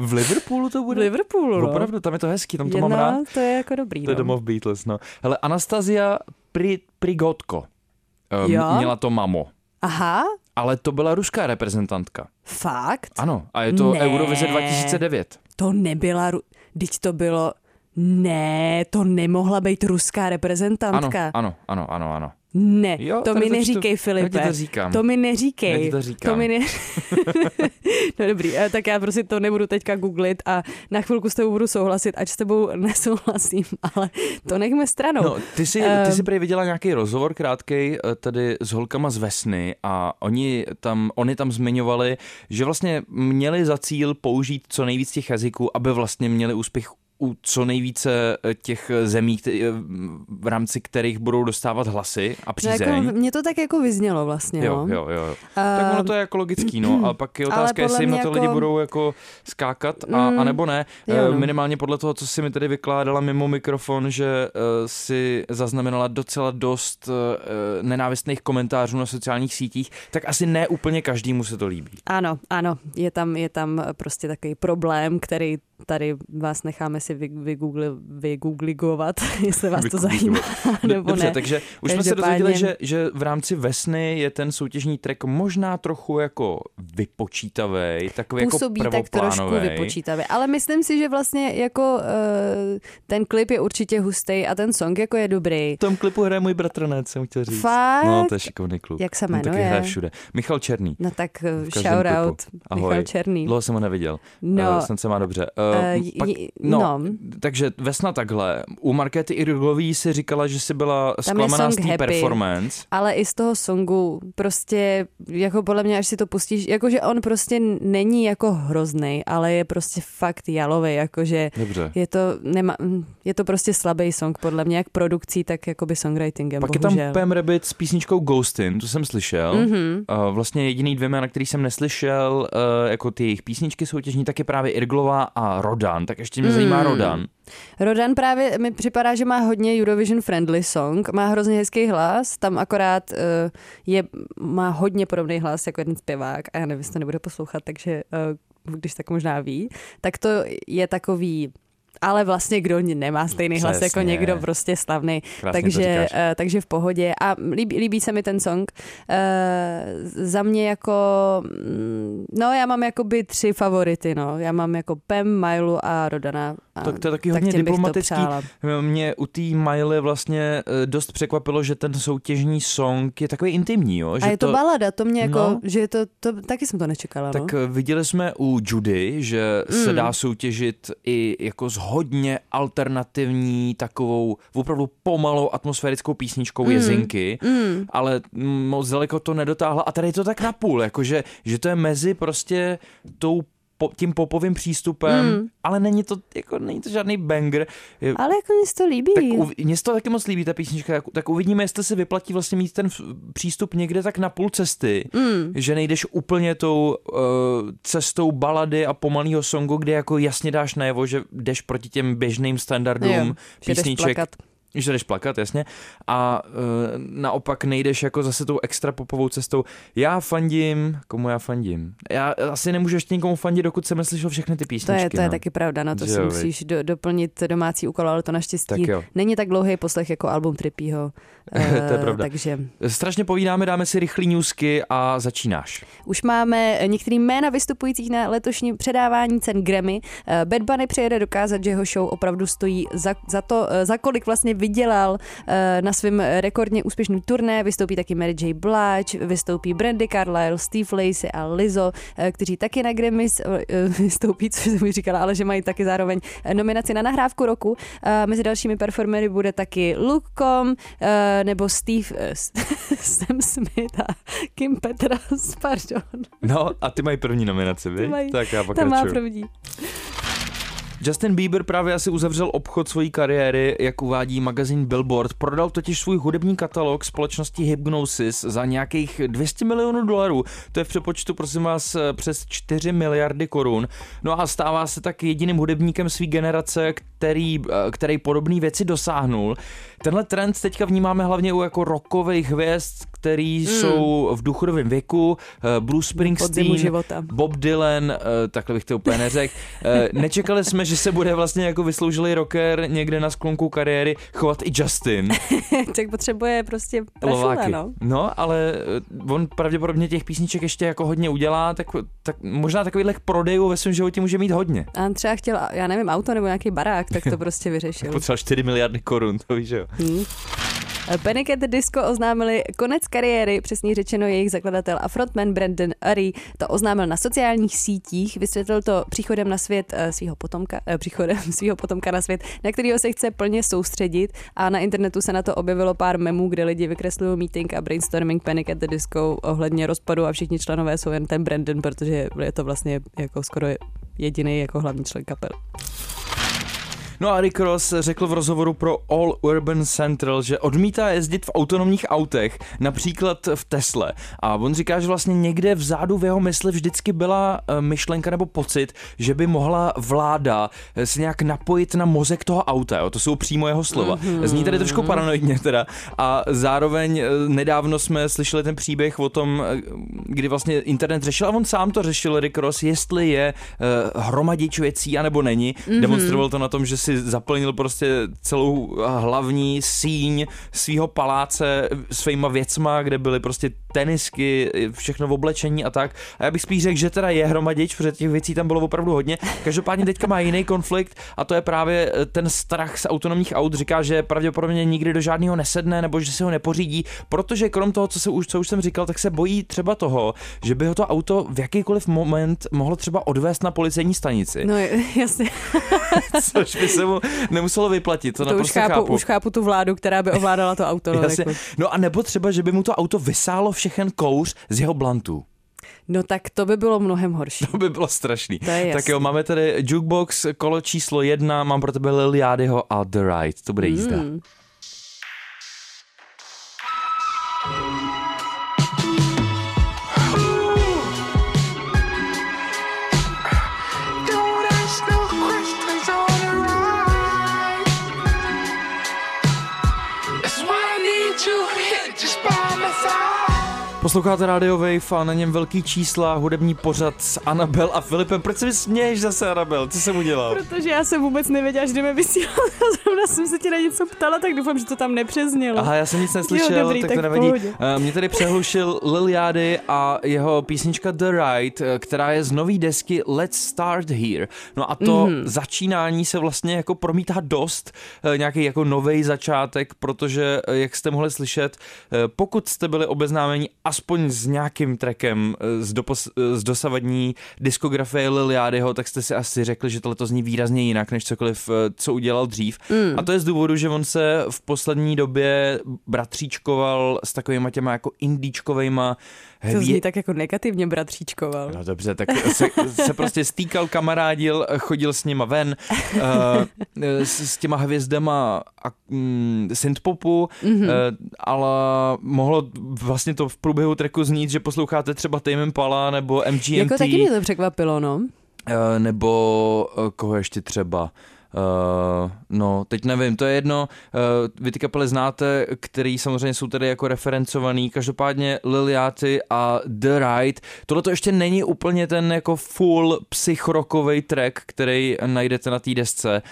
V Liverpoolu to bude? V Liverpoolu, no. Opravdu, tam je to hezký, tam to Jedná, mám rád. To je jako dobrý, To je no. domov Beatles, no. Hele, Anastasia Pri, Prigotko um, měla to mamo. Aha. Ale to byla ruská reprezentantka. Fakt? Ano, a je to ne. Eurovize dva tisíce devět. To nebyla, vždyť to bylo, ne, to nemohla být ruská reprezentantka. Ano, ano, ano, ano. ano. Ne, jo, to mi neříkej, to, Filipe. To, říkám. to mi neříkej. To, to mi ne... No dobrý, tak já prostě to nebudu teďka googlit a na chvilku s tebou budu souhlasit, ač s tebou nesouhlasím, ale to nechme stranou. No, ty jsi, ty jsi prý viděla nějaký rozhovor krátkej tady s holkama z Vesny a oni tam, oni tam zmiňovali, že vlastně měli za cíl použít co nejvíc těch jazyků, aby vlastně měli úspěch u co nejvíce těch zemí, v rámci kterých budou dostávat hlasy a přízeň. No jako, mě to tak jako vyznělo vlastně. Jo, no. jo, jo. Uh, tak ono to je jako logický, no. A pak je otázka, jestli na to jako... lidi budou jako skákat, a, mm, a nebo ne. Jo, no. Minimálně podle toho, co si mi tady vykládala mimo mikrofon, že uh, si zaznamenala docela dost uh, nenávistných komentářů na sociálních sítích, tak asi ne úplně každému se to líbí. Ano, ano. Je tam, je tam prostě takový problém, který tady vás necháme si vygoogligovat, jestli vás to zajímá, nebo Dobře, ne. Takže už jsme se dozvěděli, že, že v rámci Vesny je ten soutěžní track možná trochu jako vypočítavej, takový Působí jako prvoplánovej. Působí tak trošku vypočítavej, ale myslím si, že vlastně jako uh, ten klip je určitě hustý a ten song jako je dobrý. V tom klipu hraje můj bratranec, jsem chtěl říct. Fakt? No, to je šikovný klub. Jak se jmenuje? On taky hraje všude. Michal Černý. No tak shoutout Michal Černý. Dlouho jsem ho neviděl. No. Uh, jsem se má dobře. Uh, Uh, pak, no, no. Takže Vesna takhle. U Markéty Irglový si říkala, že si byla zklamaná z té performance. Ale i z toho songu prostě, jako podle mě, až si to pustíš, jakože on prostě není jako hroznej, ale je prostě fakt jalovej, jakože je to, nema, je to prostě slabý song, podle mě, jak produkcí, tak jakoby songwritingem, pak bohužel. Je tam Pam Rabbit s písničkou Ghostin, to jsem slyšel. Mm-hmm. Uh, vlastně jediný dvě jména, který jsem neslyšel, uh, jako ty jejich písničky soutěžní, tak je právě Irglová a Rodan, tak ještě mě mm. zajímá Rodan. Rodan právě mi připadá, že má hodně Eurovision friendly song, má hrozně hezký hlas, tam akorát uh, je, má hodně podobný hlas jako jeden zpěvák a já nevím, jestli to nebudu poslouchat, takže uh, když tak možná ví, tak to je takový ale vlastně kdo nemá stejný hlas Přesně. jako někdo prostě slavný. Krásně takže, uh, takže v pohodě. A líbí, líbí se mi ten song. Uh, za mě jako, no já mám jakoby tři favority, no. Já mám jako Pam, Milu a Rodana. A to, to je taky tak hodně diplomatický. Mě u té Miley vlastně dost překvapilo, že ten soutěžní song je takový intimní, jo. Že a je to, to balada, to mě jako, no. že to, to, taky jsem to nečekala, no. Tak viděli jsme u Judy, že mm. se dá soutěžit i jako s hodně alternativní takovou opravdu pomalou atmosférickou písničkou mm. Jezinky, mm. ale moc daleko to nedotáhla a tady je to tak napůl, jakože, že to je mezi prostě tou tím popovým přístupem, mm. ale není to, jako, není to žádný banger. Ale jako mně se to líbí. Tak u, mně se to taky moc líbí, ta písnička. Tak, tak uvidíme, jestli se vyplatí vlastně mít ten přístup někde tak na půl cesty, mm. že nejdeš úplně tou uh, cestou balady a pomalýho songu, kde jako jasně dáš najevo, že jdeš proti těm běžným standardům jo, písniček. Že jdeš plakat, jasně. A uh, naopak nejdeš jako zase tou extra popovou cestou. Já fandím, komu já fandím? Já asi nemůžu ještě nikomu fandit, dokud jsem neslyšel všechny ty písničky. To je, to no. je taky pravda, na to si musíš do, doplnit domácí úkol, ale to naštěstí tak není tak dlouhý poslech jako album Trippieho. Uh, to je pravda. Takže... Strašně povídáme, dáme si rychlý newsky a začínáš. Už máme některý jména vystupujících na letošní předávání cen Grammy. Bad Bunny přijede dokázat, že jeho show opravdu stojí za, za to, za kolik vlastně vydělal na svém rekordně úspěšném turné, vystoupí taky Mary J. Blige, vystoupí Brandy Carlile, Steve Lacy a Lizzo, kteří taky na Grammy vystoupí, což jsem mi říkala, ale že mají taky zároveň nominaci na nahrávku roku. Mezi dalšími performery bude taky Luke.com nebo Steve Sam Smith a Kim Petras, pardon. No a ty mají první nominaci, vy? Mají, tak já pokračuju. Tam má první. Justin Bieber právě asi uzavřel obchod svojí kariéry, jak uvádí magazín Billboard. Prodal totiž svůj hudební katalog společnosti Hipgnosis za nějakých dvě stě milionů dolarů. To je v přepočtu, prosím vás, přes čtyři miliardy korun. No a stává se tak jediným hudebníkem své generace, který, který podobné věci dosáhnul. Tenhle trend teďka vnímáme hlavně u jako rockových hvězd, který mm. jsou v důchodovém věku, Bruce Springsteen, Bob Dylan, takhle bych to úplně neřekl. Nečekali jsme, že se bude vlastně jako vysloužilý rocker někde na sklonku kariéry chovat i Justin. Tak potřebuje prostě prašula, no. No, ale on pravděpodobně těch písniček ještě jako hodně udělá, tak, tak možná takovýhle prodejů ve svém životě může mít hodně. A on třeba chtěl, já nevím, auto nebo nějaký barák, tak to prostě vyřešil. Potřeboval čtyři miliardy korun, to víš, jo. Hmm. Panic! At the Disco oznámili konec kariéry, přesně řečeno jejich zakladatel a frontman Brandon Urie to oznámil na sociálních sítích, vysvětlil to příchodem na svět svého potomka, příchodem svého potomka na svět, na kterého se chce plně soustředit a na internetu se na to objevilo pár memů, kde lidi vykreslují meeting a brainstorming Panic! At the Disco ohledně rozpadu a všichni členové jsou jen ten Brandon, protože je to vlastně jako skoro jediný jako hlavní člen kapely. No a Rick Ross řekl v rozhovoru pro All Urban Central, že odmítá jezdit v autonomních autech, například v Tesle. A on říká, že vlastně někde vzadu v jeho mysli vždycky byla myšlenka nebo pocit, že by mohla vláda se nějak napojit na mozek toho auta. Jo? To jsou přímo jeho slova. Zní tady trošku paranoidně teda. A zároveň nedávno jsme slyšeli ten příběh o tom, kdy vlastně internet řešil, a on sám to řešil, Rick Ross, jestli je hromadič věcí, anebo není. Demonstroval to na tom, že si zaplnil prostě celou hlavní síň svýho paláce svýma věcma, kde byly prostě tenisky, všechno v oblečení a tak. A já bych spíš řekl, že teda je hromadič, protože těch věcí tam bylo opravdu hodně. Každopádně teďka má jiný konflikt a to je právě ten strach z autonomních aut. Říká, že pravděpodobně nikdy do žádného nesedne nebo že si ho nepořídí, protože krom toho, co, se už, co už jsem říkal, tak se bojí třeba toho, že by ho to auto v jakýkoliv moment mohlo třeba odvést na policejní stanici. No jasně. Což by se mu nemuselo vyplatit, to, to naprosto už chápu, chápu. Už chápu tu vládu, která by ovládala to auto. Jasně. No a nebo třeba, že by mu to auto vysálo všechen kouř z jeho blantů. No tak to by bylo mnohem horší. To by bylo strašný. Tak jo, máme tady Jukebox, kolo číslo jedna, mám pro tebe Lil Tjayho a The Ride, to bude jízda. Mm. Just by my side. Posloucháte Radio Wave a na něm velký čísla, hudební pořad s Anabel a Filipem. Proč se mi směješ zase, Anabel? Co jsem udělal? Protože já jsem vůbec nevěděla, že jdeme vysílat. Zrovna jsem se tě na něco ptala, tak doufám, že to tam nepřeznělo. Aha, já jsem nic neslyšel, jo, dobrý, tak, tak to nevadí. Mě tady přehlušil Lil Tjay a jeho písnička The Ride, která je z nový desky Let's Start Here. No a to mm-hmm. začínání se vlastně jako promítá dost, nějaký jako novej začátek, protože, jak jste mohli slyšet, pokud jste byli obeznámeni aspoň s nějakým trackem z, dopos, z dosavadní diskografie Lil Tjayho, tak jste si asi řekli, že tohle to zní výrazně jinak, než cokoliv, co udělal dřív. Mm. A to je z důvodu, že on se v poslední době bratříčkoval s takovýma těma jako indíčkovejma. To zní tak jako negativně bratříčkoval. No dobře, tak se, se prostě stýkal, kamarádil, chodil s nima ven, uh, s, s těma hvězdama a, mm, synthpopu, mm-hmm. uh, ale mohlo vlastně to v průběhu tracku znít, že posloucháte třeba Tame Impala nebo M G M T. Jako taky mě to překvapilo, no. Uh, nebo uh, koho ještě třeba... Uh, no, teď nevím, to je jedno, uh, vy ty kapely znáte, který samozřejmě jsou tady jako referencovaný, každopádně Lil Tjay a The Ride. Tohle to ještě není úplně ten jako full psychrockovej track, který najdete na té desce.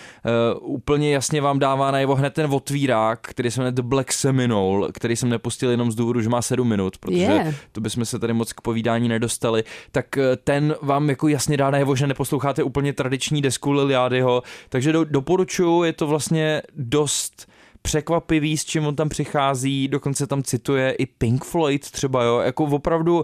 Uh, úplně jasně vám dává najevo hned ten otvírák, který se jmenuje The Black Seminole, který jsem nepustil jenom z důvodu, že má sedm minut, protože yeah. to bychom se tady moc k povídání nedostali, tak ten vám jako jasně dá najevo, že neposloucháte úplně tradiční desku Lil Tjayho, takže Do, doporučuju, je to vlastně dost překvapivý, s čím on tam přichází, dokonce tam cituje i Pink Floyd třeba, jo, jako opravdu uh,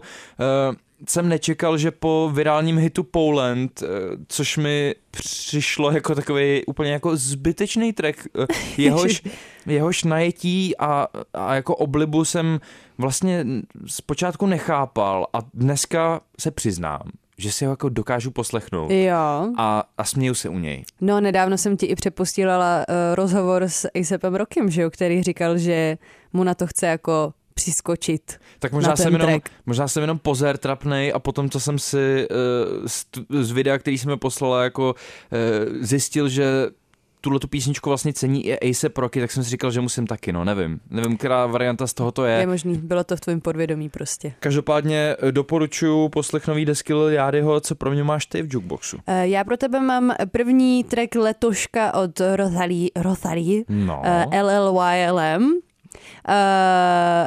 jsem nečekal, že po virálním hitu Poland, uh, což mi přišlo jako takový úplně jako zbytečný track, uh, jehož, jehož najetí a, a jako oblibu jsem vlastně zpočátku nechápal a dneska se přiznám, že si ho jako dokážu poslechnout. Jo. A, a směju se u něj. No, nedávno jsem ti i přeposílala uh, rozhovor s A$ej pem Rockem, že jo, který říkal, že mu na to chce jako přiskočit. Tak možná jsem jenom, možná jsem jenom pozér trapnej a potom, co jsem si uh, z, z videa, který jsem mi poslala, jako uh, zjistil, že tuhle tu písničku vlastně cení i A$ej pem Rocky, tak jsem si říkal, že musím taky, no nevím. Nevím, která varianta z toho to je. Je možný, bylo to v tvém podvědomí prostě. Každopádně doporučuji poslech nový desky Lil Tjayho. Co pro mě máš ty v jukeboxu? E, já pro tebe mám první track Letoška od Rosalie, Rosalie, no. e, L L Y L M. Uh,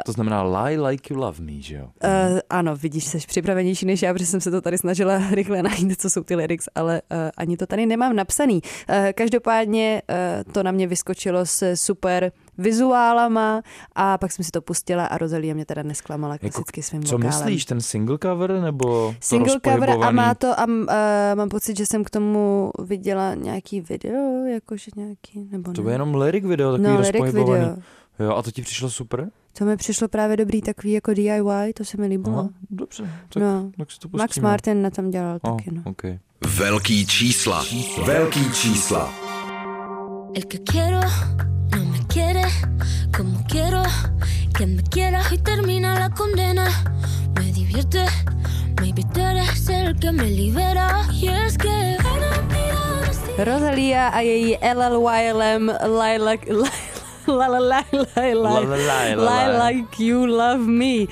to znamená Lie Like You Love Me, že jo? Uh, ano, vidíš, jsi připravenější než já, protože jsem se to tady snažila rychle najít, co jsou ty lyrics, ale uh, ani to tady nemám napsaný. Uh, každopádně uh, to na mě vyskočilo s super vizuálama a pak jsem si to pustila a Rosalie mě teda nesklamala klasicky jako svým vokálem. Co myslíš, ten single cover nebo single to cover a má to a uh, mám pocit, že jsem k tomu viděla nějaký video, jakože nějaký, nebo ne. To je jenom lyric video, takový no, rozpohybovaný. Video. Jo, a to ti přišlo super? To mi přišlo právě dobrý takový jako D I Y, to se mi líbilo. Aha, dobře, tak, no. tak si to pustíme. Max Martin na tam dělal oh, taky, no. Okay. Velký čísla. čísla. Velký čísla. El que quiero, no me quiere, como quiero, quien me quiera hoy termina la condena. Me divierte, maybe tú eres el que me libera. Y es que... Rosalie a její L L Y L M Lilac... La la la la la la like you love me. Uh,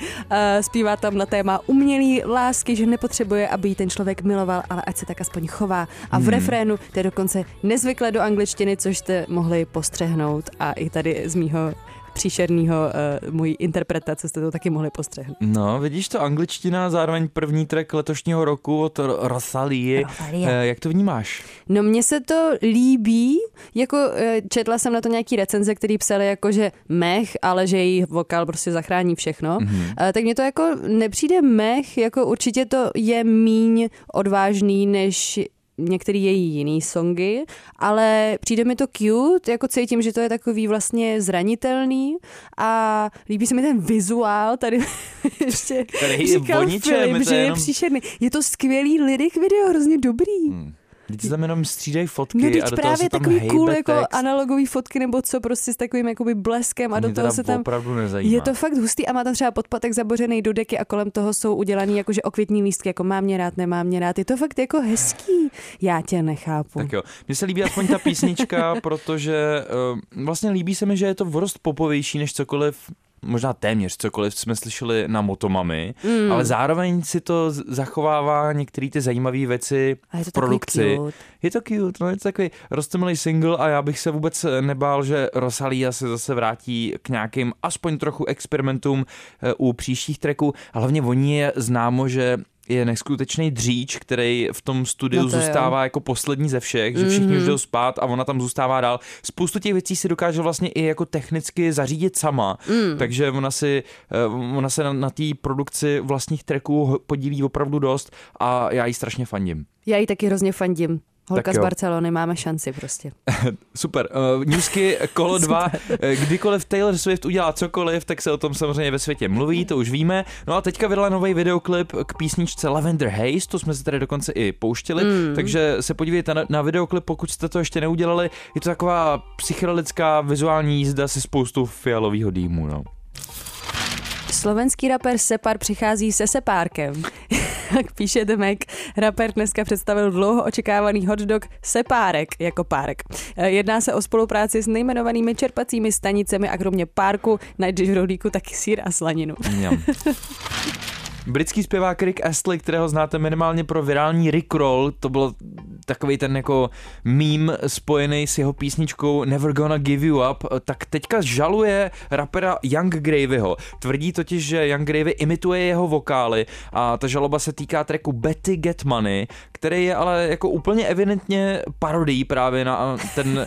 zpívá tam na téma umělý lásky, že nepotřebuje, aby ji ten člověk miloval, ale ať se tak aspoň chová. A v hmm. refrénu to je dokonce nezvykle do angličtiny, což jste mohli postřehnout a i tady z mýho příšernýho uh, mojí interpretace jste to taky mohli postřehnout. No, vidíš to, angličtina, zároveň první track letošního roku od Rosalie. Uh, jak to vnímáš? No, mně se to líbí, jako uh, četla jsem na to nějaký recenze, který psali jako, že mech, ale že její vokál prostě zachrání všechno. Mm-hmm. Uh, tak mně to jako nepřijde mech, jako určitě to je míň odvážný, než některé její jiný songy, ale přijde mi to cute, jako cítím, že to je takový vlastně zranitelný a líbí se mi ten vizuál, tady ještě říkal Filip, že je příšerný. Je to skvělý lyric video, hrozně dobrý. Hmm. Vždyť tam jenom střídají fotky no, a do toho se tam hejbe text. No právě takový cool jako analogový fotky nebo co prostě s takovým jakoby bleskem a do toho se tam... opravdu nezajímá. Je to fakt hustý a má tam třeba podpatek zabořený do deky a kolem toho jsou udělaný jakože okvětní lístky, jako mám mě rád, nemám mě rád. Je to fakt jako hezký. Já tě nechápu. Tak jo. Mně se líbí aspoň ta písnička, protože uh, vlastně líbí se mi, že je to v rost popovější než cokoliv možná téměř cokoliv jsme slyšeli na Motomami, mm. ale zároveň si to zachovává některé ty zajímavé věci v produkci. Cute. Je to cute, no je to takový roztomilý single a já bych se vůbec nebál, že Rosalia se zase vrátí k nějakým aspoň trochu experimentům u příštích tracků a hlavně o ní je známo, že je neskutečný dříč, který v tom studiu no to zůstává jo. jako poslední ze všech, že všichni mm-hmm. už jdou spát a ona tam zůstává dál. Spoustu těch věcí si dokáže vlastně i jako technicky zařídit sama, mm. takže ona, si, ona se na, na té produkci vlastních tracků podílí opravdu dost a já jí strašně fandím. Já jí taky hrozně fandím. Holka z Barcelony, máme šanci prostě. Super. Uh, newsky kolo dva. Kdykoliv Taylor Swift udělá cokoliv, tak se o tom samozřejmě ve světě mluví, to už víme. No a teďka vydala nový videoklip k písničce Lavender Haze, to jsme se tady dokonce i pouštěli, mm. takže se podívejte na, na videoklip, pokud jste to ještě neudělali. Je to taková psychedelická vizuální jízda se spoustou fialovýho dýmu, no. Slovenský rapper Separ přichází se Sepárkem. Jak píše The Mac, rapper dneska představil dlouho očekávaný hotdog Sepárek jako párek. Jedná se o spolupráci s nejmenovanými čerpacími stanicemi a kromě párku najdeš v rohlíku taky sýr a slaninu. Britský zpěvák Rick Astley, kterého znáte minimálně pro virální Rick Roll, to byl takový ten jako meme spojený s jeho písničkou Never Gonna Give You Up, tak teďka žaluje rapera Young Gravyho. Tvrdí totiž, že Young Gravy imituje jeho vokály a ta žaloba se týká tracku Betty Get Money, který je ale jako úplně evidentně parodií právě na ten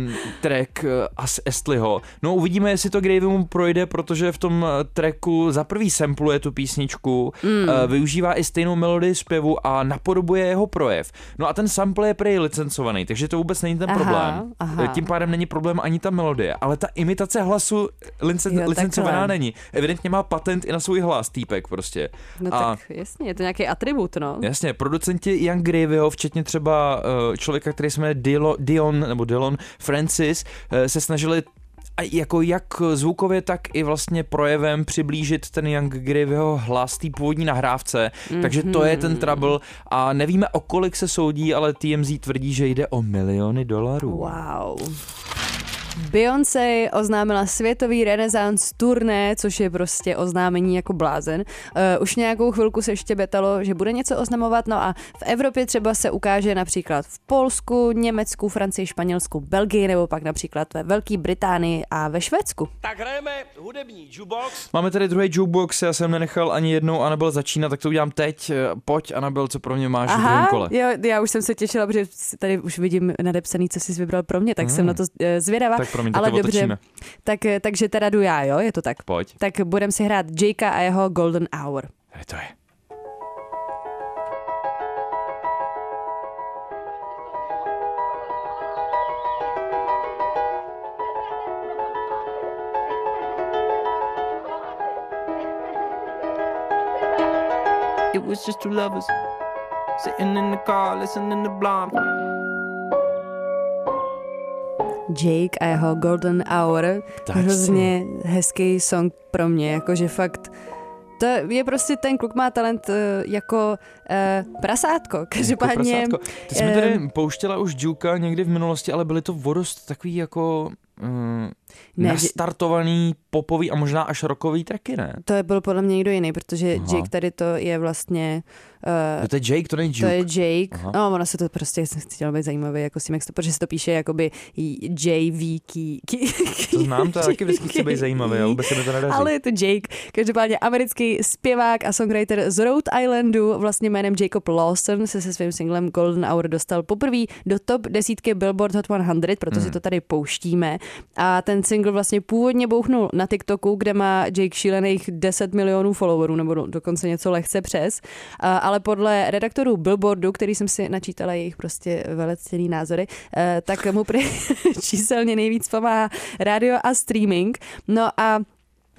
um, track Astleyho. No uvidíme, jestli to Gravy mu projde, protože v tom tracku za prvý sampluje tu písničku, Mm. využívá i stejnou melodii zpěvu a napodobuje jeho projev. No a ten sample je prej licencovaný, takže to vůbec není ten aha, problém. Aha. Tím pádem není problém ani ta melodie, ale ta imitace hlasu licen- jo, licencovaná není. Evidentně má patent i na svůj hlas týpek prostě. No a tak jasně, je to nějaký atribut, no. Jasně, producenti Young Gravyho, včetně třeba člověka, který se jmenuje Dilo, Dion, nebo Dillon Francis, se snažili a jako jak zvukově, tak i vlastně projevem přiblížit ten Young Gravyho hlas té původní nahrávce, mm-hmm. takže to je ten trouble a nevíme, o kolik se soudí, ale T M Z tvrdí, že jde o miliony dolarů. Wow. Beyoncé oznámila světový renesans turné, což je prostě oznámení jako blázen. Uh, už nějakou chvilku se ještě betalo, že bude něco oznamovat, no a v Evropě třeba se ukáže například v Polsku, Německu, Francii, Španělsku, Belgii, nebo pak například ve Velké Británii a ve Švédsku. Tak hrajeme hudební jukebox. Máme tady druhý jukebox, já jsem nenechal ani jednou Anabel začínat, tak to udělám teď. Pojď, Anabel, co pro mě máš Aha, v druhém kole. Jo, já už jsem se těšila, protože tady už vidím nadepsaný, co jsi vybral pro mě, tak hmm. jsem na to zvědavá. Tak promiň, ale dobře, tak, takže teda jdu já, jo? Je to tak? Pojď. Tak budem si hrát Jakea a jeho Golden Hour. Tady to je. It was just two lovers sitting in the car, listening to Blonde. Jake a jeho Golden Hour, tak hrozně si. Hezký song pro mě, jakože fakt, to je prostě, ten kluk má talent uh, jako uh, prasátko, každopádně. Jako prasátko. Ty jsi mi tady pouštěla už Jukea někdy v minulosti, ale byly to vodost takový jako um, ne, nastartovaný popový a možná až rockový tracky, ne? To byl podle mě někdo jiný, protože Aha. Jake tady to je vlastně... Uh, to je Jake, to není Juke. To je Jake, Aha. no ono se to prostě, jsem chtěla být zajímavý, jako s tím, jak to, protože se to píše jakoby J V K. To znám, to já taky vždycky chci být zajímavý, jo, vůbec se mi to nedaří. Ale je to Jake, každopádně americký zpěvák a songwriter z Rhode Islandu, vlastně jménem Jacob Lawson, se se svým singlem Golden Hour dostal poprvé do top desítky Billboard Hot sto, proto hmm. si to tady pouštíme. A ten single vlastně původně bouchnul na TikToku, kde má Jake šílených deset milionů followerů, nebo dokonce něco lehce přes, a, ale podle redaktorů Billboardu, který jsem si načítala jejich prostě velicený názory, eh, tak mu prý číselně nejvíc pomáhá rádio a streaming. No a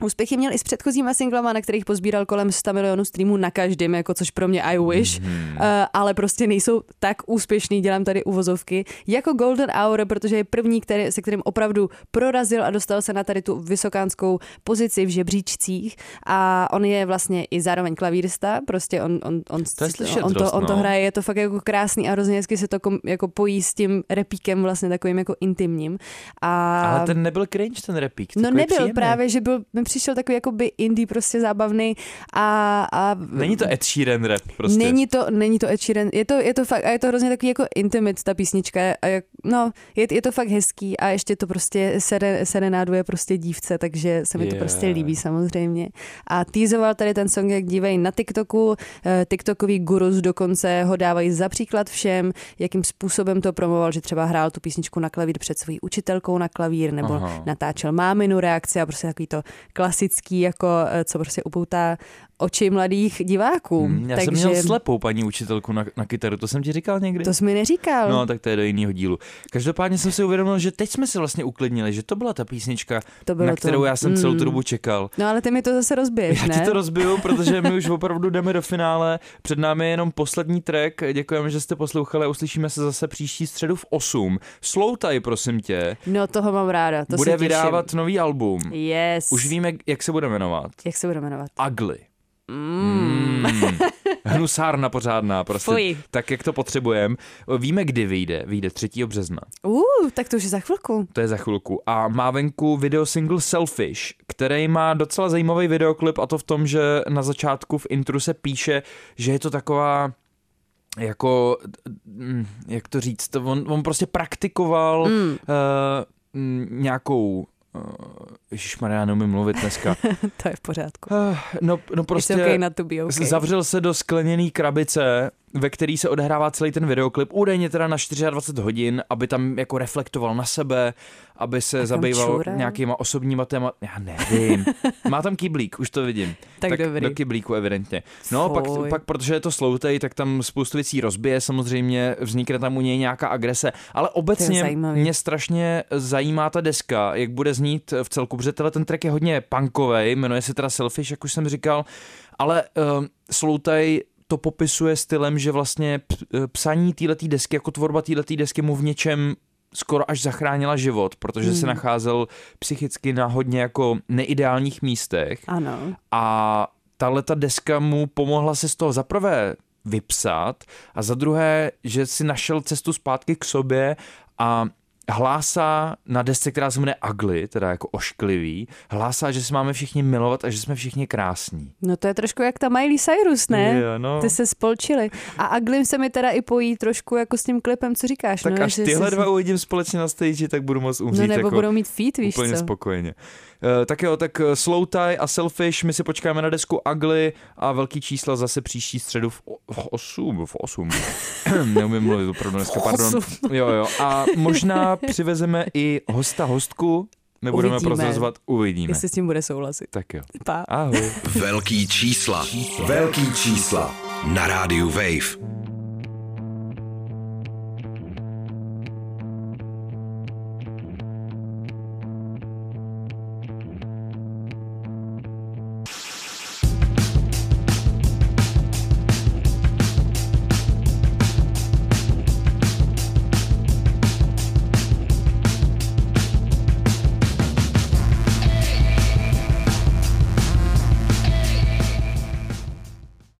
úspěchy měl i s předchozíma singlama, na kterých pozbíral kolem sto milionů streamů na každém, jako což pro mě I wish, mm-hmm. uh, ale prostě nejsou tak úspěšný, dělám tady uvozovky, jako Golden Hour, protože je první, který, se kterým opravdu prorazil a dostal se na tady tu vysokánskou pozici v žebříčcích a on je vlastně i zároveň klavírista, prostě on, on, on, to, on, on, to, on to hraje, je to fakt jako krásný a hrozně hezky se to kom, jako pojí s tím repíkem vlastně takovým jako intimním. A... Ale ten nebyl cringe, ten repík. No nebyl, příjemný. Právě, že byl přišel takový jakoby indie, prostě zábavný a, a... Není to Ed Sheeran rap prostě. Není to, není to Ed Sheeran, je to, je to fakt, a je to hrozně takový jako intimate ta písnička, a jak, no, je, je to fakt hezký a ještě to prostě seren, serenáduje prostě dívce, takže se mi yeah. to prostě líbí samozřejmě. A teasoval tady ten song, jak dívají na TikToku, TikTokový gurus dokonce ho dávají za příklad všem, jakým způsobem to promoval, že třeba hrál tu písničku na klavír před svojí učitelkou na klavír, nebo Aha. natáčel máminu reakci a prostě takový to klasický, jako co prostě upoutá oči mladých diváků. Hmm, já Takže... jsem měl slepou paní učitelku na, na kytaru, to jsem ti říkal někdy? To jsi mi neříkal. No, tak to je do jiného dílu. Každopádně jsem si uvědomil, že teď jsme se vlastně uklidnili, že to byla ta písnička, na kterou to. já jsem mm. celou tu dobu čekal. No, ale ty mi to zase rozbiješ, ne? Já ti to rozbiju, protože my už opravdu jdeme do finále. Před námi je jenom poslední track. Děkujeme, že jste poslouchali. Uslyšíme se zase příští středu v osm. Slow Tie, prosím tě. No, toho mám ráda. To bude vydávat nový album. Yes. Už víme, jak se bude jmenovat. Jak se bude jmenovat? Ugly. Mm. Mm. Hnusárna pořádná, prostě Fuj. tak, jak to potřebujeme. Víme, kdy vyjde. Vyjde třetího března. Uh, tak to už je za chvilku. To je za chvilku. A má venku videosingle Selfish, který má docela zajímavý videoklip, a to v tom, že na začátku v intru se píše, že je to taková... jako, jak to říct, on, on prostě praktikoval mm. uh, nějakou... Uh, Ježišmarja, já neumím mluvit dneska. To je v pořádku. Uh, no, no prostě okay na tubi, okay. Zavřel se do skleněný krabice, ve který se odehrává celý ten videoklip, údajně teda na dvacet čtyři hodin, aby tam jako reflektoval na sebe, aby se tak zabýval nějakýma osobníma tématy. Já nevím. Má tam kyblík, už to vidím. Tak, tak dobrý. Do kyblíku evidentně. No, pak, pak, protože je to Slow Tie, tak tam spoustu věcí rozbije, samozřejmě vznikne tam u něj nějaká agrese, ale obecně mě strašně zajímá ta deska, jak bude znít v celku, protože ten track je hodně punkovej, jmenuje se teda Selfish, jak už jsem říkal, ale uh, Slow Tie to popisuje stylem, že vlastně psaní téhletý desky, jako tvorba téhletý desky mu v něčem skoro až zachránila život, protože hmm. se nacházel psychicky na hodně jako neideálních místech. Ano. A tahleta deska mu pomohla se z toho za prvé vypsat a za druhé, že si našel cestu zpátky k sobě a hlásá na desce, která se jmenuje Ugly, teda jako ošklivý, hlásá, že si máme všichni milovat a že jsme všichni krásní. No to je trošku jak ta Miley Cyrus, ne? Yeah, no. Ty se spolčili. A Ugly se mi teda i pojí trošku jako s tím klipem, co říkáš. Tak no, až tyhle jsi... dva uvidím společně na stage, tak budu moc umřít. No nebo jako budou mít feat, víš úplně co? Úplně spokojeně. Uh, tak jo, tak Slow Tie a Selfish, my si počkáme na desku Ugly a velký čísla zase příští středu v osm, v osm. Neumím mluvit opravdu dneska, pardon. Jo, jo. A možná přivezeme i hosta, hostku. Nebudeme prozrazovat, uvidíme. Jestli s tím bude souhlasit. Tak jo. Pa. Ahoj. Velký čísla. Velký čísla. Na rádiu Wave.